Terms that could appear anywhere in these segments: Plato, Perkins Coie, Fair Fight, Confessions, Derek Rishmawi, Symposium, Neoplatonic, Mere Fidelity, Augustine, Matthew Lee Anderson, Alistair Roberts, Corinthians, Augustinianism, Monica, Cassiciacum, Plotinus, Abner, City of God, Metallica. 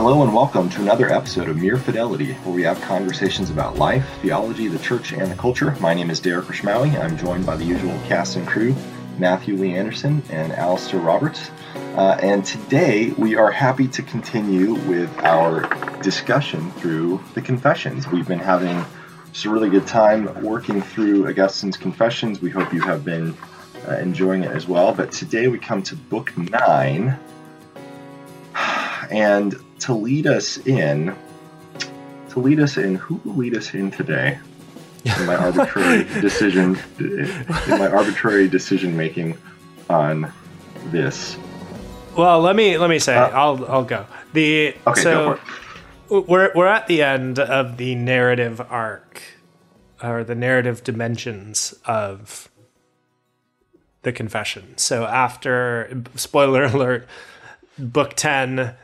Hello and welcome to another episode of Mere Fidelity, where we have conversations about life, theology, the church, and the culture. My name is Derek Rishmawi. I'm joined by the usual cast and crew, Matthew Lee Anderson and Alistair Roberts. And today we are happy to continue with our discussion through the Confessions. We've been having just a really good time working through Augustine's Confessions. We hope you have been enjoying it as well. But today we come to Book 9. And to lead us in, who will lead us in today? In my arbitrary decision, making on this. Well, let me say, I'll go. Okay, go for it. We're at the end of the narrative arc, or the narrative dimensions of the Confession. So after, spoiler alert, Book 10.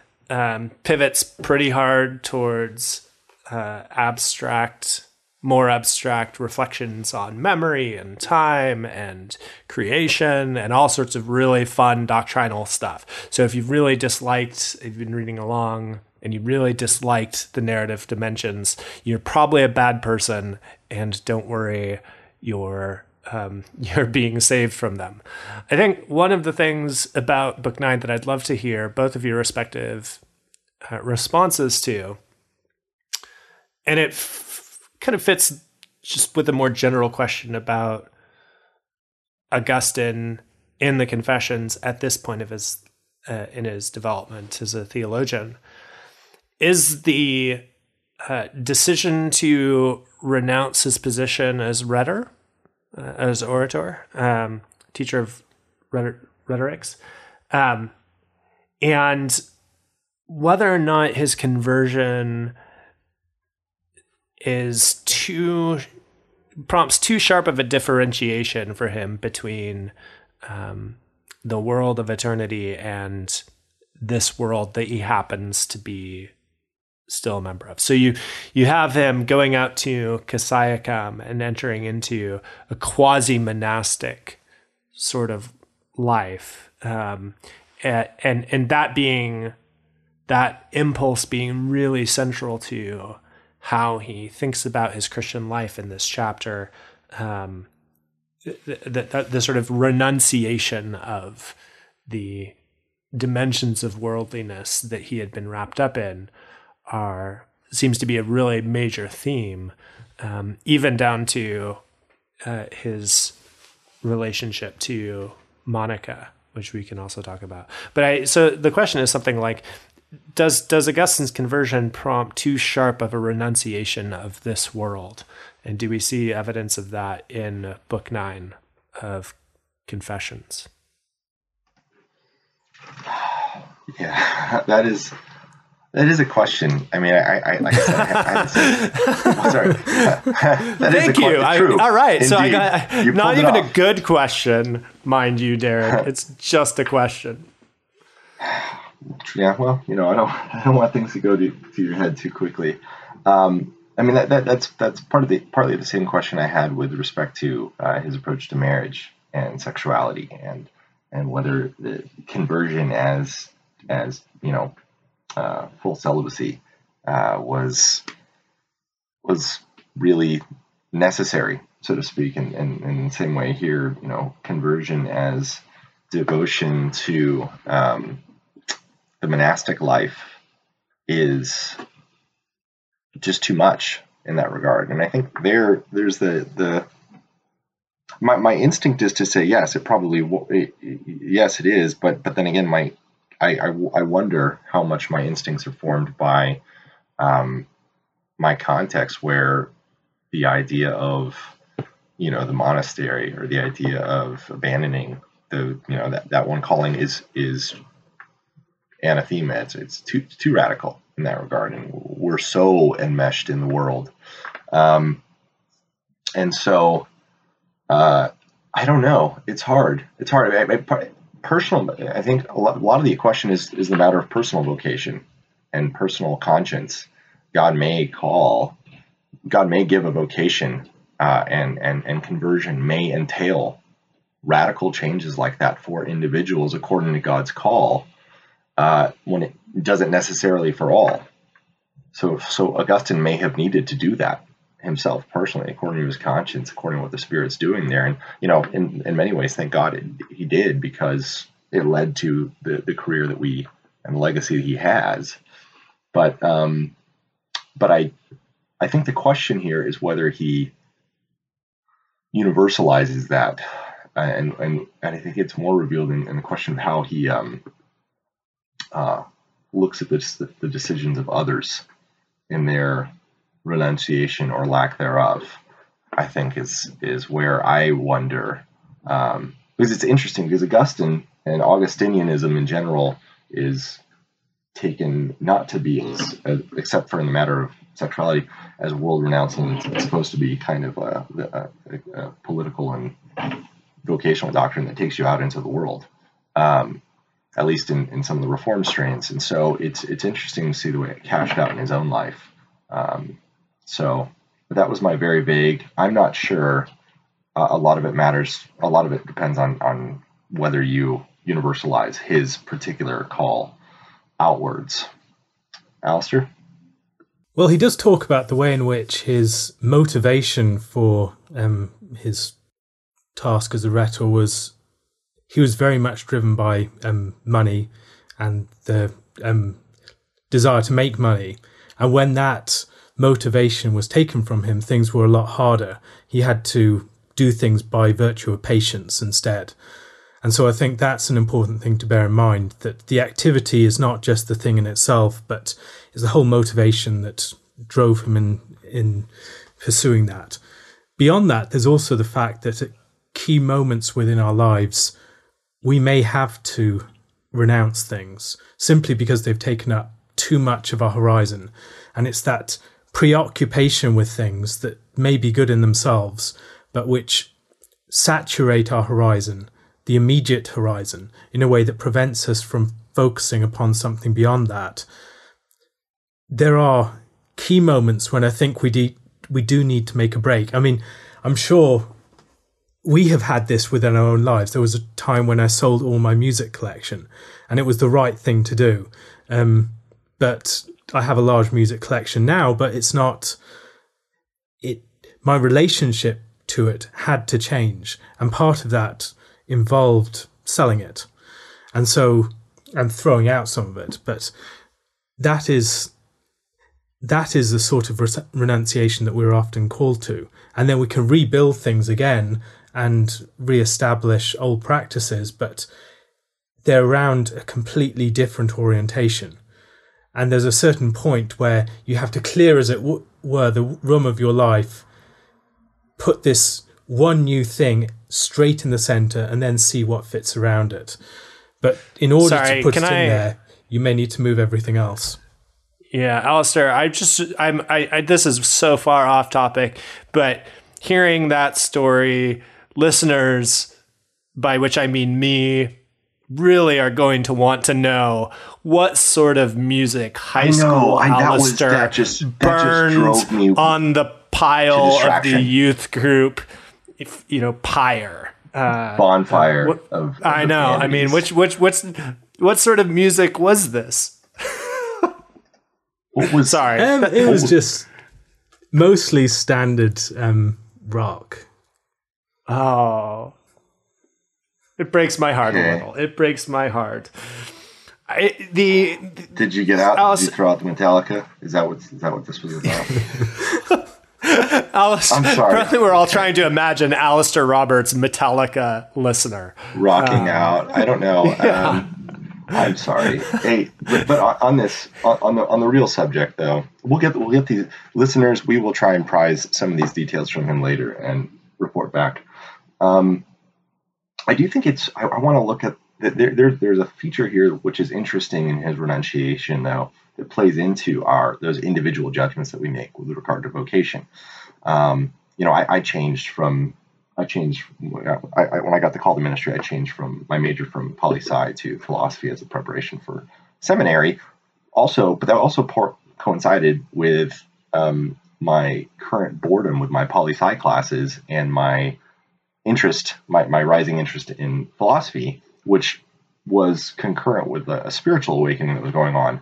Pivots pretty hard towards more abstract reflections on memory and time and creation and all sorts of really fun doctrinal stuff. So if you've been reading along and you really disliked the narrative dimensions, you're probably a bad person, and don't worry, you're being saved from them. I think one of the things about Book 9 that I'd love to hear both of your respective responses to, and it kind of fits just with a more general question about Augustine in the Confessions at this point of his in his development as a theologian, is the decision to renounce his position as rhetor, as orator, teacher of rhetorics, and whether or not his conversion is prompts too sharp of a differentiation for him between the world of eternity and this world that he happens to be still a member of. So you have him going out to Cassiciacum and entering into a quasi-monastic sort of life, and that impulse being really central to how he thinks about his Christian life in this chapter, the sort of renunciation of the dimensions of worldliness that he had been wrapped up in seems to be a really major theme, even down to his relationship to Monica, which we can also talk about. But so the question is something like, does Augustine's conversion prompt too sharp of a renunciation of this world? And do we see evidence of that in Book 9 of Confessions? Yeah, that is a question. I mean, Thank you. All right. Indeed. So I got not even a good question, mind you, Derek. It's just a question. Yeah. Well, I don't want things to go to your head too quickly. I mean, that's partly the same question I had with respect to his approach to marriage and sexuality, and whether the conversion as full celibacy was really necessary, so to speak, and in the same way here, conversion as devotion to the monastic life is just too much in that regard. And I think there's the my instinct is to say yes, it is, but then again, I wonder how much my instincts are formed by my context, where the idea of, the monastery, or the idea of abandoning the, that one calling is anathema. It's too radical in that regard. And we're so enmeshed in the world. And so I don't know. It's hard. I think a lot of the question is the matter of personal vocation and personal conscience. God may give a vocation, and conversion may entail radical changes like that for individuals according to God's call. when it doesn't necessarily for all. So Augustine may have needed to do that himself personally, according to his conscience, according to what the Spirit's doing there. And, you know, in many ways, thank God he did, because it led to the career that we and the legacy that he has. But I think the question here is whether he universalizes that. And I think it's more revealed in the question of how he looks at the decisions of others in their renunciation or lack thereof, I think is where I wonder, because it's interesting, because Augustine and Augustinianism in general is taken not to be, except for in the matter of sexuality, as world-renouncing. It's supposed to be kind of a political and vocational doctrine that takes you out into the world, at least in some of the reform strains. And so it's interesting to see the way it cashed out in his own life. But that was my very vague. I'm not sure. A lot of it matters. A lot of it depends on whether you universalize his particular call outwards. Alistair? Well, he does talk about the way in which his motivation for his task as a rhetor was he was very much driven by money and the desire to make money. And when that motivation was taken from him, things were a lot harder. He had to do things by virtue of patience instead. And so I think that's an important thing to bear in mind, that the activity is not just the thing in itself, but is the whole motivation that drove him in pursuing that. Beyond that, there's also the fact that at key moments within our lives, we may have to renounce things simply because they've taken up too much of our horizon. And it's that preoccupation with things that may be good in themselves, but which saturate our horizon, the immediate horizon, in a way that prevents us from focusing upon something beyond that. There are key moments when I think we do need to make a break. I mean, I'm sure we have had this within our own lives. There was a time when I sold all my music collection, and it was the right thing to do. But I have a large music collection now, but it's not it. My relationship to it had to change, and part of that involved selling it, and so and throwing out some of it. But that is the sort of renunciation that we're often called to, and then we can rebuild things again and reestablish old practices, but they're around a completely different orientation. And there's a certain point where you have to clear, as it were, the room of your life, put this one new thing straight in the centre, and then see what fits around it. But in order to put it in there, you may need to move everything else. Yeah, Alistair, this is so far off topic, but hearing that story, listeners, by which I mean me, really are going to want to know what sort of music Alistair burned on the pile of the youth group, pyre. Bonfire. I know. I mean, what sort of music was this? Sorry. It was just mostly standard rock. Oh. It breaks my heart a little. It breaks my heart. Did you get out? Did you throw out the Metallica? Is that what this was about? I'm sorry. Apparently we're all trying to imagine Alistair Roberts' Metallica listener. Rocking out. I don't know. Yeah. I'm sorry. Hey, but on this, on the real subject though, we'll get these listeners. We will try and prize some of these details from him later and report back. I do think I want to look at, there's a feature here which is interesting in his renunciation, though, that plays into those individual judgments that we make with regard to vocation. When I got the call to ministry, I changed from my major from poli-sci to philosophy as a preparation for seminary. But that also coincided with my current boredom with my poli-sci classes and my rising interest in philosophy, which was concurrent with a spiritual awakening that was going on.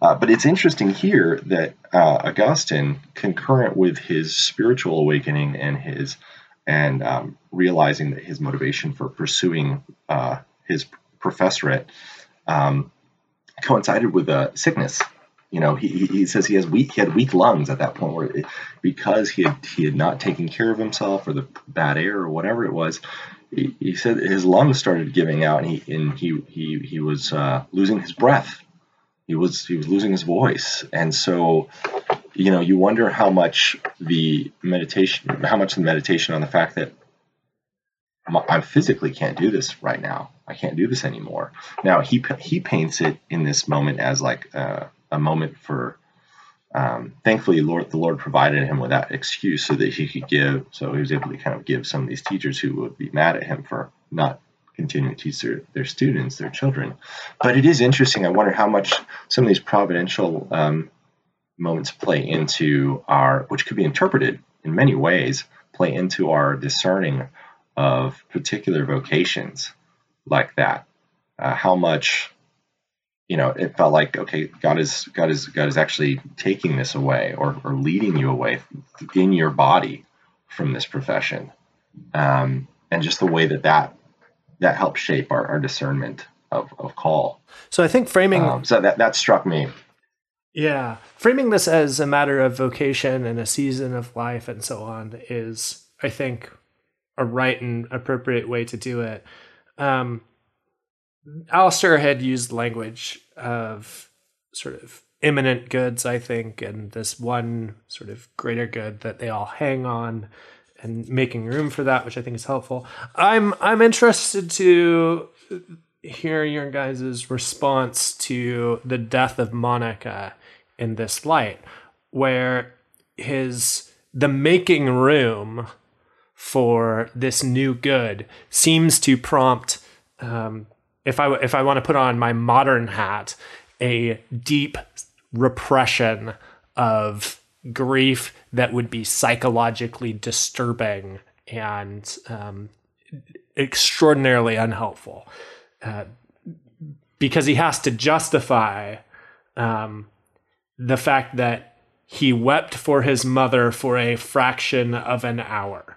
But it's interesting here that Augustine, concurrent with his spiritual awakening and realizing that his motivation for pursuing his professorate coincided with a sickness. You know, he says he had weak lungs at that point, where because he had not taken care of himself, or the bad air, or whatever it was. He said his lungs started giving out, and he was losing his breath. He was losing his voice. And so, you know, you wonder how much the meditation on the fact that I physically can't do this right now. I can't do this anymore. Now he paints it in this moment as like a moment for. Thankfully, the Lord provided him with that excuse so that he could give. So he was able to kind of give some of these teachers who would be mad at him for not continuing to teach their students, their children. But it is interesting. I wonder how much some of these providential moments play into which could be interpreted in many ways, play into our discerning of particular vocations like that. How much. You know, it felt like, okay, God is actually taking this away, or leading you away in your body from this profession, and just the way that helps shape our discernment of call. So I think framing that struck me. Yeah, framing this as a matter of vocation and a season of life and so on is, I think, a right and appropriate way to do it. Alistair had used language of sort of imminent goods, I think, and this one sort of greater good that they all hang on, and making room for that, which I think is helpful. I'm interested to hear your guys' response to the death of Monica in this light, where the making room for this new good seems to prompt if I want to put on my modern hat, a deep repression of grief that would be psychologically disturbing and extraordinarily unhelpful, because he has to justify the fact that he wept for his mother for a fraction of an hour.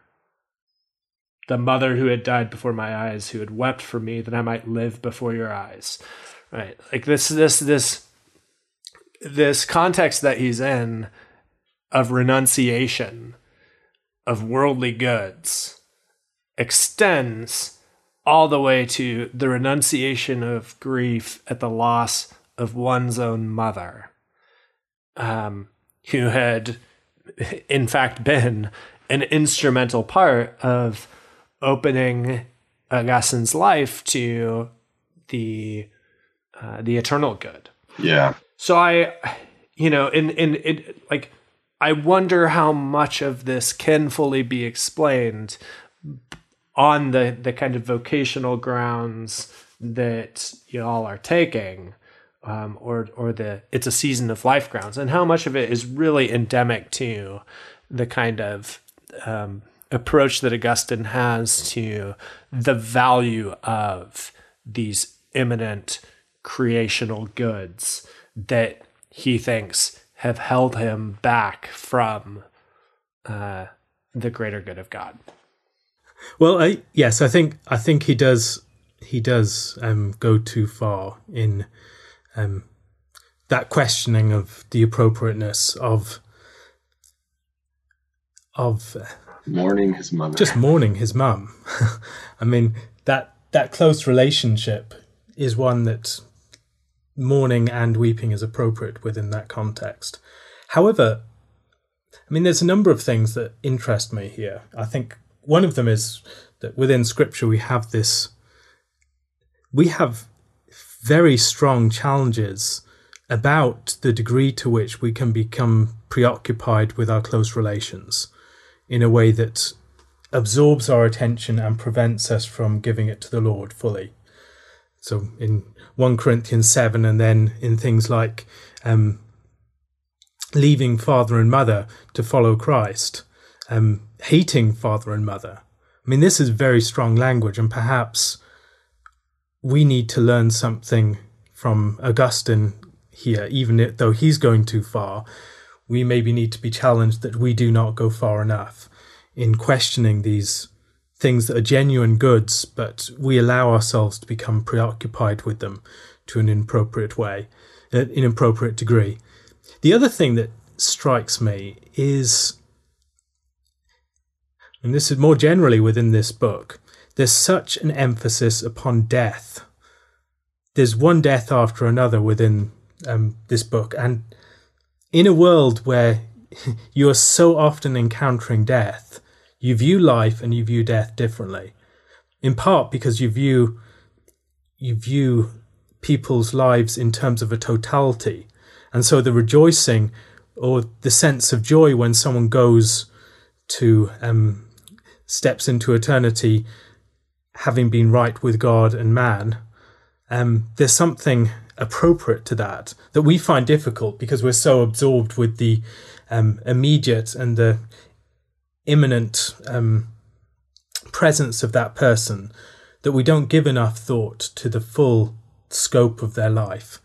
The mother who had died before my eyes, who had wept for me that I might live before your eyes, right? Like this context that he's in of renunciation of worldly goods extends all the way to the renunciation of grief at the loss of one's own mother, who had in fact been an instrumental part of opening Augustine's life to the eternal good. Yeah. So I wonder how much of this can fully be explained on the kind of vocational grounds that y'all are taking, or it's a season of life grounds, and how much of it is really endemic to the kind of approach that Augustine has to the value of these imminent creational goods that he thinks have held him back from the greater good of God. Well, yes, I think he does go too far in that questioning of the appropriateness of mourning his mother. Just mourning his mum. I mean, that close relationship is one that mourning and weeping is appropriate within that context. However, I mean, there's a number of things that interest me here. I think one of them is that within Scripture we have very strong challenges about the degree to which we can become preoccupied with our close relations in a way that absorbs our attention and prevents us from giving it to the Lord fully. So in 1 Corinthians 7, and then in things like leaving father and mother to follow Christ, hating father and mother. I mean, this is very strong language, and perhaps we need to learn something from Augustine here, even though he's going too far. We maybe need to be challenged that we do not go far enough in questioning these things that are genuine goods, but we allow ourselves to become preoccupied with them to an inappropriate way, in appropriate degree. The other thing that strikes me is, and this is more generally within this book, there's such an emphasis upon death. There's one death after another within this book, and in a world where you are so often encountering death, you view life and you view death differently, in part because you view people's lives in terms of a totality. And so the rejoicing or the sense of joy when someone goes to steps into eternity, having been right with God and man, there's something appropriate to that that we find difficult because we're so absorbed with the immediate and the imminent presence of that person that we don't give enough thought to the full scope of their life.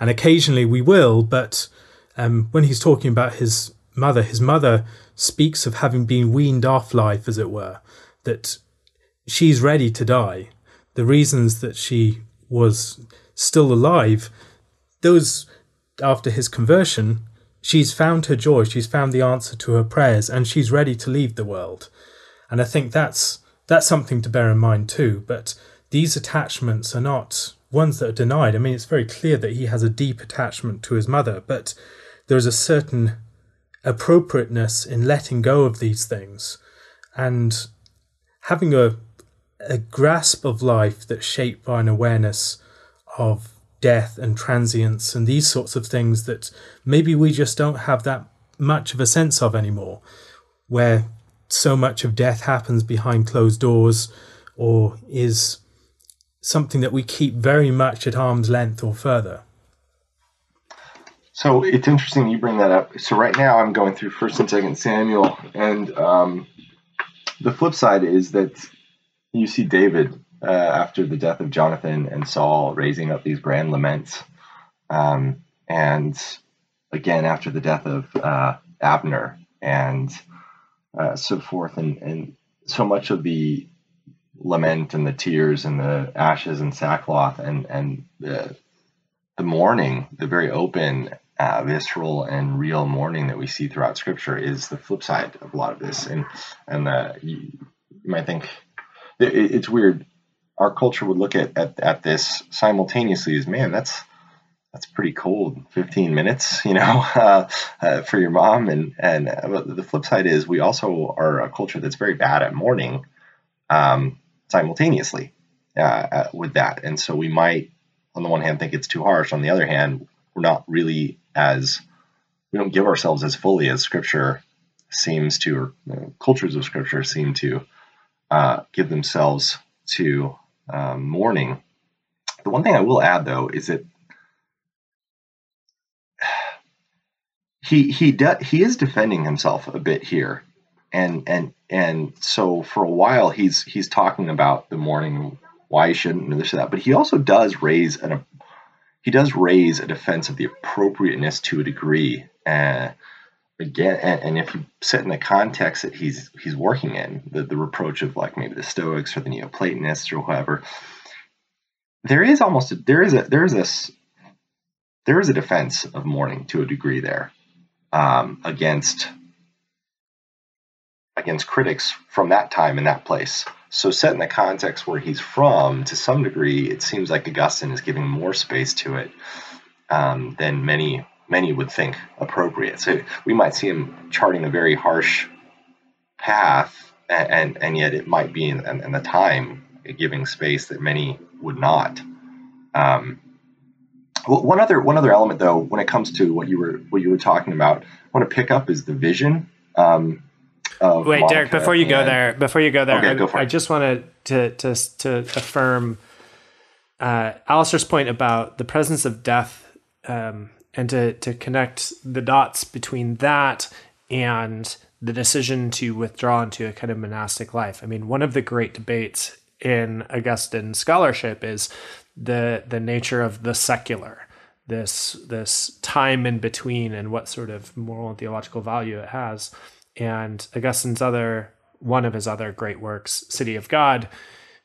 And occasionally we will, but when he's talking about his mother speaks of having been weaned off life, as it were, that she's ready to die. The reasons that she was still alive, those after his conversion, she's found her joy, she's found the answer to her prayers, and she's ready to leave the world. And I think that's something to bear in mind too, but these attachments are not ones that are denied. I mean, it's very clear that he has a deep attachment to his mother, but there's a certain appropriateness in letting go of these things and having a grasp of life that's shaped by an awareness of death and transience and these sorts of things that maybe we just don't have that much of a sense of anymore, where so much of death happens behind closed doors or is something that we keep very much at arm's length or further. So it's interesting you bring that up. So right now I'm going through 1st and 2nd Samuel, and the flip side is that you see David after the death of Jonathan and Saul raising up these grand laments. And again, after the death of Abner and so forth. And so much of the lament and the tears and the ashes and sackcloth and the mourning, the very open, visceral and real mourning that we see throughout Scripture is the flip side of a lot of this. And you might think it's weird. Our culture would look at this simultaneously as, man, that's pretty cold. 15 minutes, for your mom. And the flip side is we also are a culture that's very bad at mourning simultaneously with that. And so we might, on the one hand, think it's too harsh. On the other hand, we're not really we don't give ourselves as fully as Scripture seems to, or cultures of Scripture seem to give themselves to mourning. The one thing I will add, though, is that he is defending himself a bit here, and so for a while he's talking about the mourning, why he shouldn't, and this or that, but he also does raise a defense of the appropriateness to a degree. Again, and if you sit in the context that he's working in, the reproach of like maybe the Stoics or the Neoplatonists or whoever, there is a defense of mourning to a degree there, against critics from that time and that place. So set in the context where he's from, to some degree, it seems like Augustine is giving more space to it than many would think appropriate. So we might see him charting a very harsh path, and yet it might be in the time giving space that many would not. One other element, though, when it comes to what you were talking about, I want to pick up is the vision. Monica, Derek, before you go there, okay, I just wanted to affirm Alistair's point about the presence of death. And to connect the dots between that and the decision to withdraw into a kind of monastic life. I mean, one of the great debates in Augustine scholarship is the nature of the secular, this time in between, and what sort of moral and theological value it has. And Augustine's one of his other great works, City of God,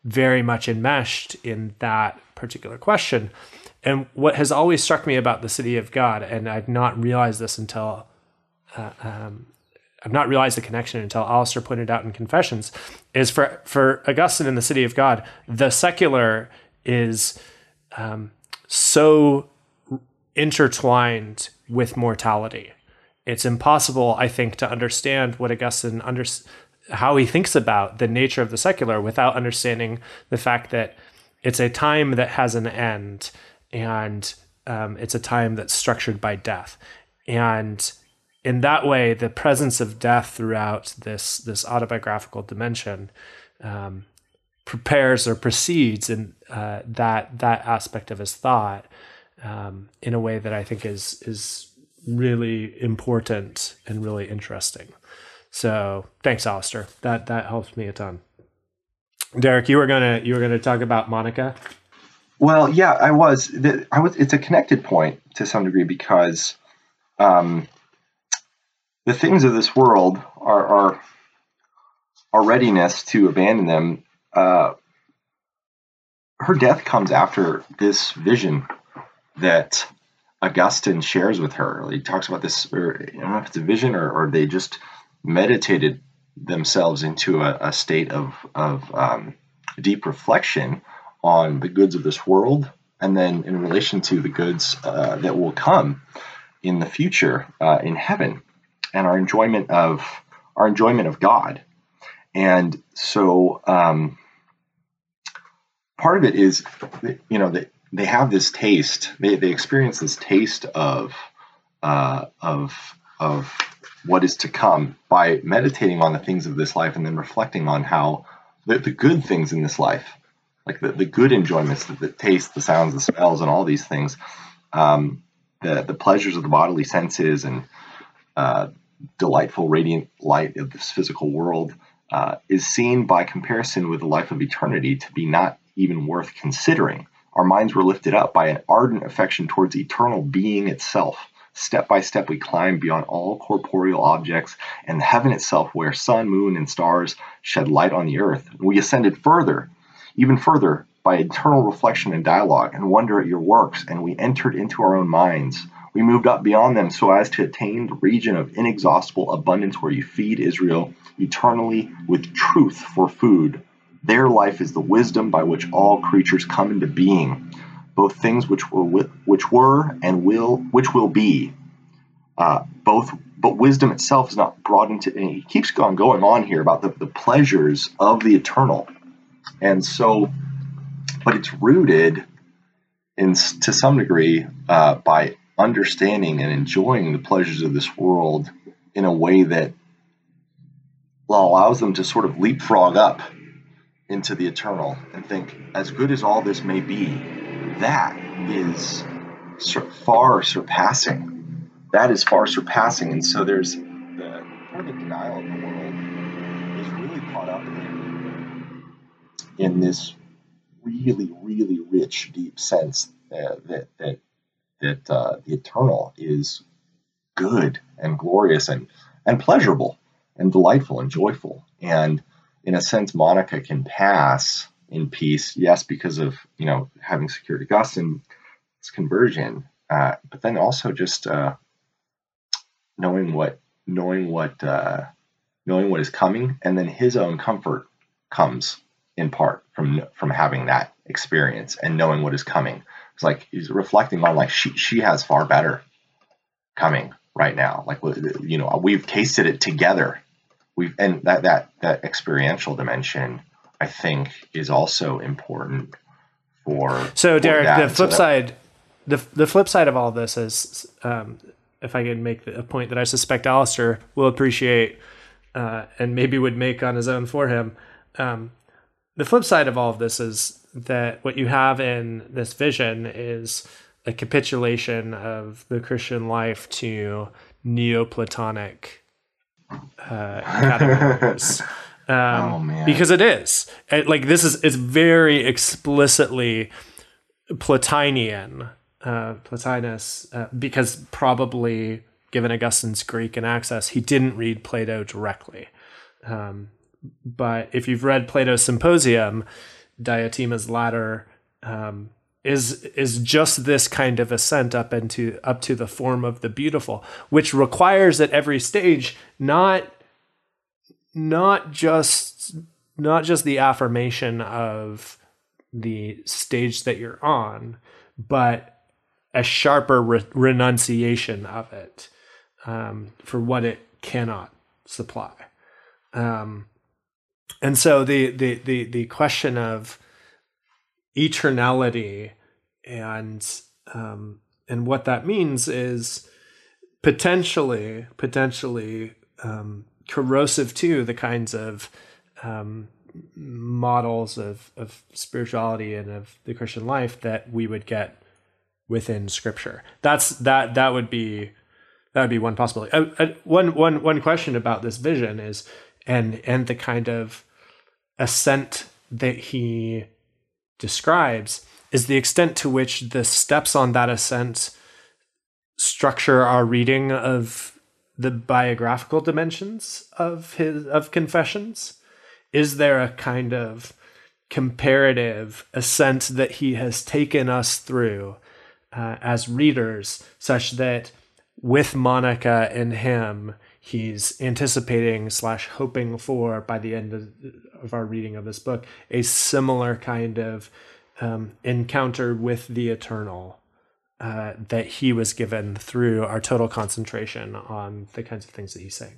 very much enmeshed in that particular question. And what has always struck me about the City of God, and I've not realized this until I've not realized the connection until Alistair pointed out in Confessions, is for Augustine in the City of God, the secular is so intertwined with mortality. It's impossible, I think, to understand what Augustine how he thinks about the nature of the secular without understanding the fact that it's a time that has an end, and it's a time that's structured by death. And in that way, the presence of death throughout this autobiographical dimension prepares or precedes in that aspect of his thought in a way that I think is really important and really interesting. So thanks, Alistair. That helps me a ton. Derek, you were gonna talk about Monica. Well, yeah, I was. It's a connected point to some degree because. The things of this world are our readiness to abandon them. Her death comes after this vision that Augustine shares with her. He talks about this, or I don't know if it's a vision or they just meditated themselves into a state of deep reflection on the goods of this world, and then in relation to the goods that will come in the future in heaven. And our enjoyment of God. And so part of it is, they have this taste, they experience this taste of what is to come by meditating on the things of this life, and then reflecting on how the good things in this life, like the good enjoyments, the taste, the sounds, the smells, and all these things, the pleasures of the bodily senses, and delightful radiant light of this physical world is seen by comparison with the life of eternity to be not even worth considering. Our minds were lifted up by an ardent affection towards eternal being itself. Step by step we climb beyond all corporeal objects and heaven itself, where sun, moon, and stars shed light on the earth. We ascended further, even further, by eternal reflection and dialogue, and wonder at your works, and we entered into our own minds. We moved up beyond them so as to attain the region of inexhaustible abundance, where you feed Israel eternally with truth for food. Their life is the wisdom by which all creatures come into being, both things which were and will, which will be. Both, but wisdom itself is not brought into. And he keeps going on here about the pleasures of the eternal, and so, but it's rooted in, to some degree, by understanding and enjoying the pleasures of this world in a way that allows them to sort of leapfrog up into the eternal and think, as good as all this may be, that is far surpassing. That is far surpassing. And so there's the denial of the world is really caught up in this really, really rich, deep sense that the eternal is good and glorious and pleasurable and delightful and joyful. And in a sense, Monica can pass in peace, yes, because of, having secured Augustine's conversion, but then also just knowing what is coming, and then his own comfort comes in part from having that experience and knowing what is coming. It's like he's reflecting on, like, she has far better coming right now. Like, we've tasted it together. That experiential dimension, I think, is also important for. So, Derek, the flip side of all this is, if I can make a point that I suspect Alistair will appreciate, and maybe would make on his own for him. The flip side of all of this is that what you have in this vision is a capitulation of the Christian life to Neoplatonic categories because it is it's very explicitly Plotinian, Plotinus, because probably given Augustine's Greek and access, he didn't read Plato directly. But if you've read Plato's Symposium, Diotima's Ladder is just this kind of ascent up to the form of the beautiful, which requires at every stage not just the affirmation of the stage that you're on, but a sharper renunciation of it for what it cannot supply. And so the question of eternality and what that means is potentially corrosive to the kinds of models of spirituality and of the Christian life that we would get within Scripture. That would be one possibility. One question about this vision is and the kind of ascent that he describes is the extent to which the steps on that ascent structure our reading of the biographical dimensions of Confessions. Is there a kind of comparative ascent that he has taken us through as readers, such that with Monica and him, he's anticipating / hoping for, by the end of our reading of this book, a similar kind of encounter with the eternal that he was given through our total concentration on the kinds of things that he's saying?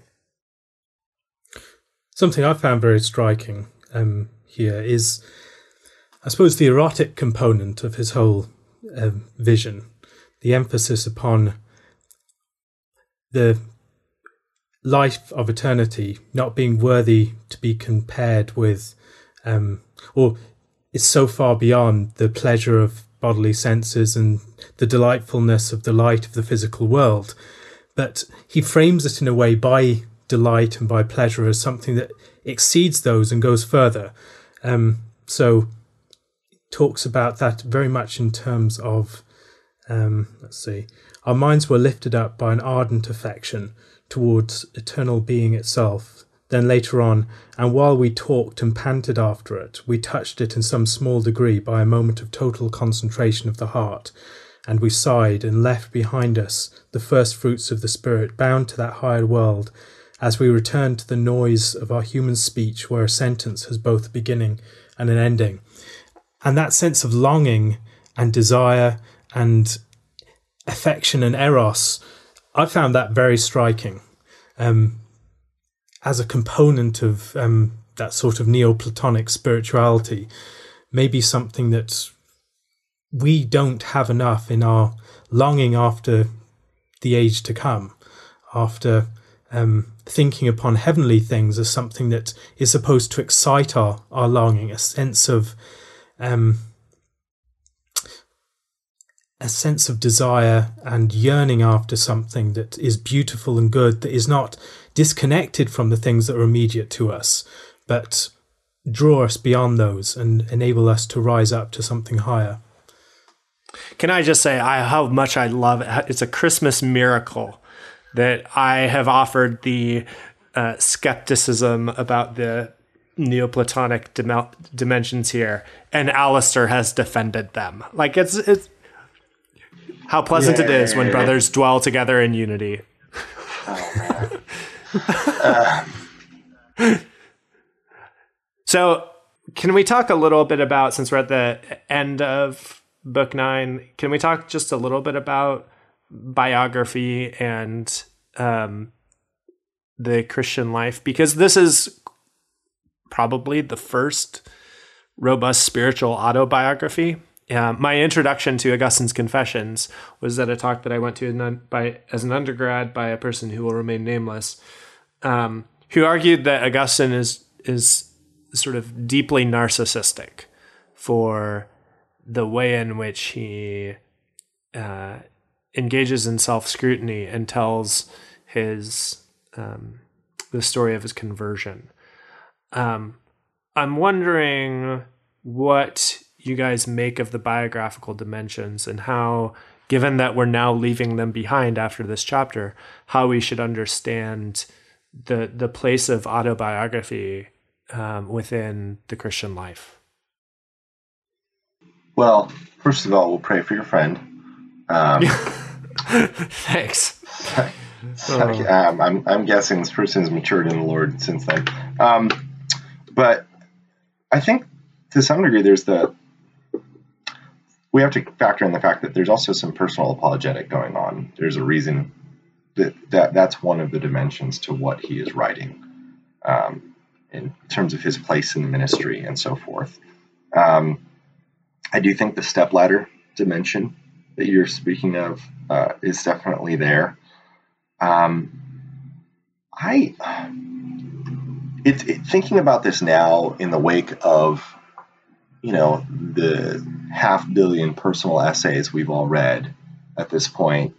Something I found very striking here is, I suppose, the erotic component of his whole vision, the emphasis upon the life of eternity not being worthy to be compared with, or is so far beyond the pleasure of bodily senses and the delightfulness of the light of the physical world. But he frames it in a way by delight and by pleasure as something that exceeds those and goes further. So talks about that very much in terms of, our minds were lifted up by an ardent affection towards eternal being itself. Then later on, and while we talked and panted after it, we touched it in some small degree by a moment of total concentration of the heart, and we sighed and left behind us the first fruits of the spirit, bound to that higher world, as we returned to the noise of our human speech, where a sentence has both a beginning and an ending. And that sense of longing and desire and affection and eros, I found that very striking as a component of that sort of Neoplatonic spirituality. Maybe something that we don't have enough in our longing after the age to come, after thinking upon heavenly things as something that is supposed to excite our longing, a sense of desire and yearning after something that is beautiful and good, that is not disconnected from the things that are immediate to us, but draw us beyond those and enable us to rise up to something higher. Can I just say how much I love it? It's a Christmas miracle that I have offered the skepticism about the Neoplatonic dimensions here, and Alistair has defended them. Like, it's how pleasant it is when brothers dwell together in unity. Oh, man. So can we talk a little bit about, since we're at the end of Book 9, can we talk just a little bit about biography and the Christian life? Because this is probably the first robust spiritual autobiography. My introduction to Augustine's Confessions was at a talk that I went to as an undergrad by a person who will remain nameless, who argued that Augustine is sort of deeply narcissistic for the way in which he engages in self-scrutiny and tells the story of his conversion. I'm wondering what you guys make of the biographical dimensions and how, given that we're now leaving them behind after this chapter, how we should understand the place of autobiography within the Christian life. Well, first of all, we'll pray for your friend. Thanks. Sorry, I'm guessing this person's matured in the Lord since then. But I think to some degree there's we have to factor in the fact that there's also some personal apologetic going on. There's a reason that's one of the dimensions to what he is writing in terms of his place in the ministry and so forth. I do think the stepladder dimension that you're speaking of is definitely there. Thinking about this now in the wake of, you know, the 500 million personal essays we've all read at this point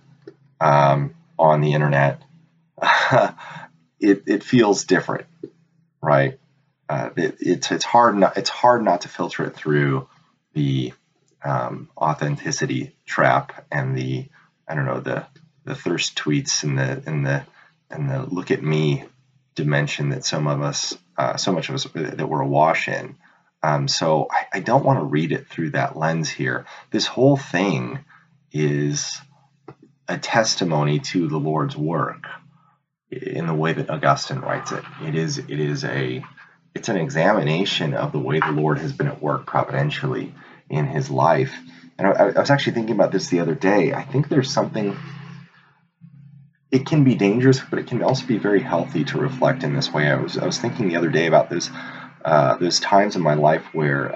on the internet, it feels different, right? It's hard not to filter it through the authenticity trap and the the thirst tweets and the look at me dimension that so much of us that we're awash in. So I don't want to read it through that lens here. This whole thing is a testimony to the Lord's work in the way that Augustine writes it. It's an examination of the way the Lord has been at work providentially in his life. And I was actually thinking about this the other day. I think there's something, it can be dangerous, but it can also be very healthy to reflect in this way. I was thinking the other day about this. There's times in my life where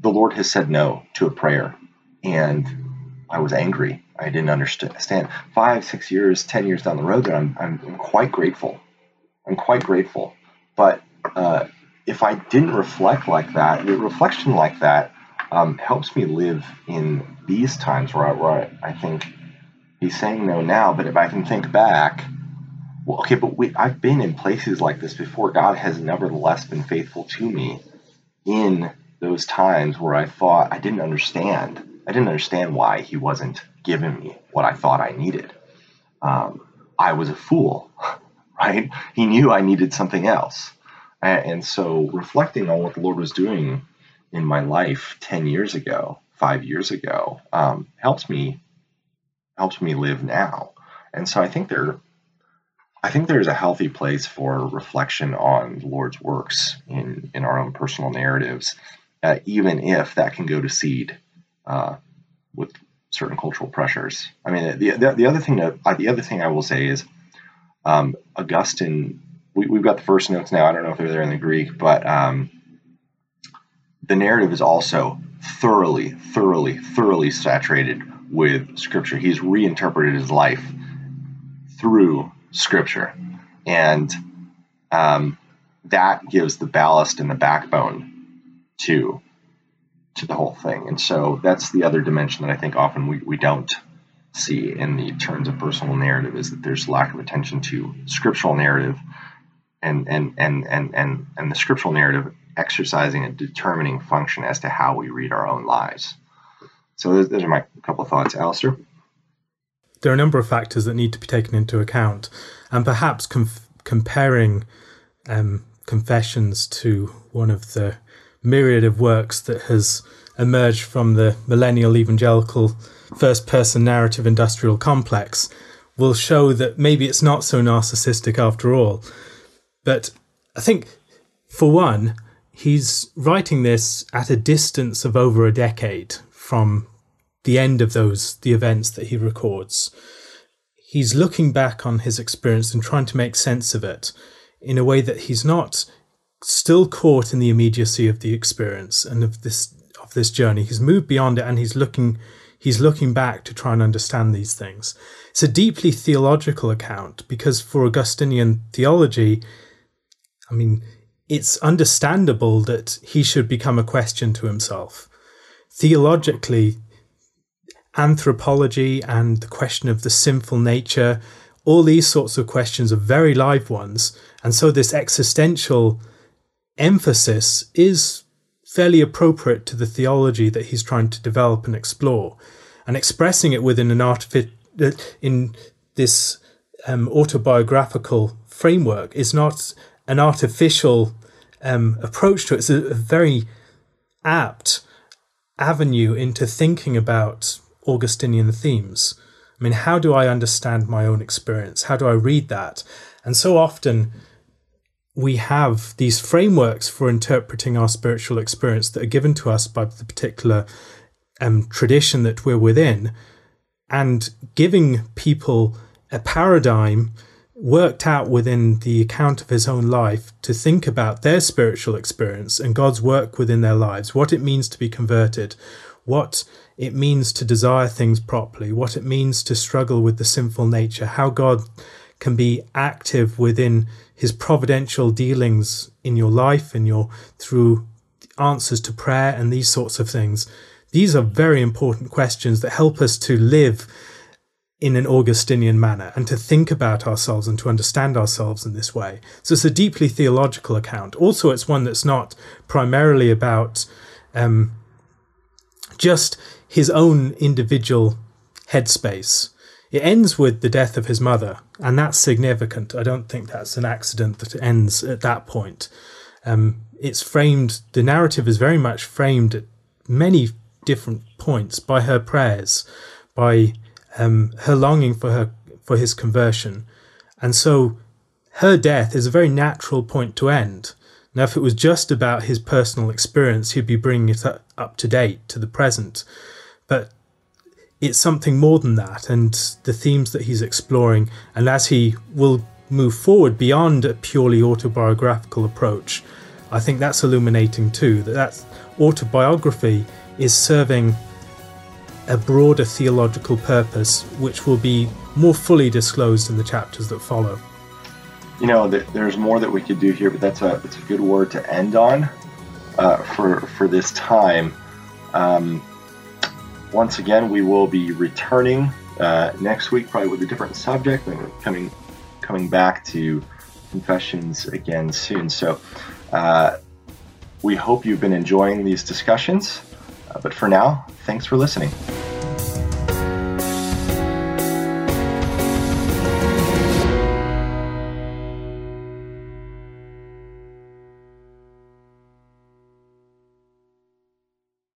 the Lord has said no to a prayer, and I was angry. I didn't understand. 5, 6 years, 10 years down the road, that I'm quite grateful. I'm quite grateful. But if I didn't reflect like that, the reflection like that helps me live in these times where I think he's saying no now, but if I can think back. Well, okay, but I've been in places like this before. God has nevertheless been faithful to me in those times where I thought I didn't understand. I didn't understand why he wasn't giving me what I thought I needed. I was a fool, right? He knew I needed something else. And so reflecting on what the Lord was doing in my life 10 years ago, 5 years ago, helps me live now. And so I think there's a healthy place for reflection on the Lord's works in our own personal narratives, even if that can go to seed with certain cultural pressures. I mean, the other thing I will say is Augustine. We've got the first notes now. I don't know if they're there in the Greek, but the narrative is also thoroughly saturated with Scripture. He's reinterpreted his life through Scripture, and that gives the ballast and the backbone to the whole thing. And so that's the other dimension that I think often we don't see in the terms of personal narrative, is that there's lack of attention to scriptural narrative and the scriptural narrative exercising a determining function as to how we read our own lives. So those are my couple of thoughts. Alistair? There are a number of factors that need to be taken into account, and perhaps comparing Confessions to one of the myriad of works that has emerged from the millennial evangelical first-person narrative industrial complex will show that maybe it's not so narcissistic after all. But I think, for one, he's writing this at a distance of over a decade from the end of the events that he records. He's looking back on his experience and trying to make sense of it in a way that he's not still caught in the immediacy of the experience and of this journey. He's moved beyond it, and he's looking back to try and understand these things. It's a deeply theological account, because for Augustinian theology, I mean, it's understandable that he should become a question to himself. Theologically, anthropology and the question of the sinful nature All these sorts of questions are very live ones. And so this existential emphasis is fairly appropriate to the theology that he's trying to develop and explore. And expressing it within an in this autobiographical framework is not an artificial approach to it. It's a very apt avenue into thinking about Augustinian themes. I mean, how do I understand my own experience? How do I read that? And so often we have these frameworks for interpreting our spiritual experience that are given to us by the particular tradition that we're within, and giving people a paradigm worked out within the account of his own life to think about their spiritual experience and God's work within their lives, what it means to be converted, what it means to desire things properly, what it means to struggle with the sinful nature, how God can be active within his providential dealings in your life, through answers to prayer and these sorts of things. These are very important questions that help us to live in an Augustinian manner and to think about ourselves and to understand ourselves in this way. So it's a deeply theological account. Also, it's one that's not primarily about just his own individual headspace. It ends with the death of his mother, and that's significant. I don't think that's an accident that it ends at that point. The narrative is very much framed at many different points by her prayers, by her longing for his conversion. And so her death is a very natural point to end. Now, if it was just about his personal experience, he'd be bringing it up to date, to the present. But it's something more than that, and the themes that he's exploring, and as he will move forward beyond a purely autobiographical approach, I think that's illuminating too, that autobiography is serving a broader theological purpose, which will be more fully disclosed in the chapters that follow. You know, there's more that we could do here, but it's a good word to end on for this time. Once again, we will be returning next week, probably with a different subject, and we're coming back to Confessions again soon. So we hope you've been enjoying these discussions, but for now, thanks for listening.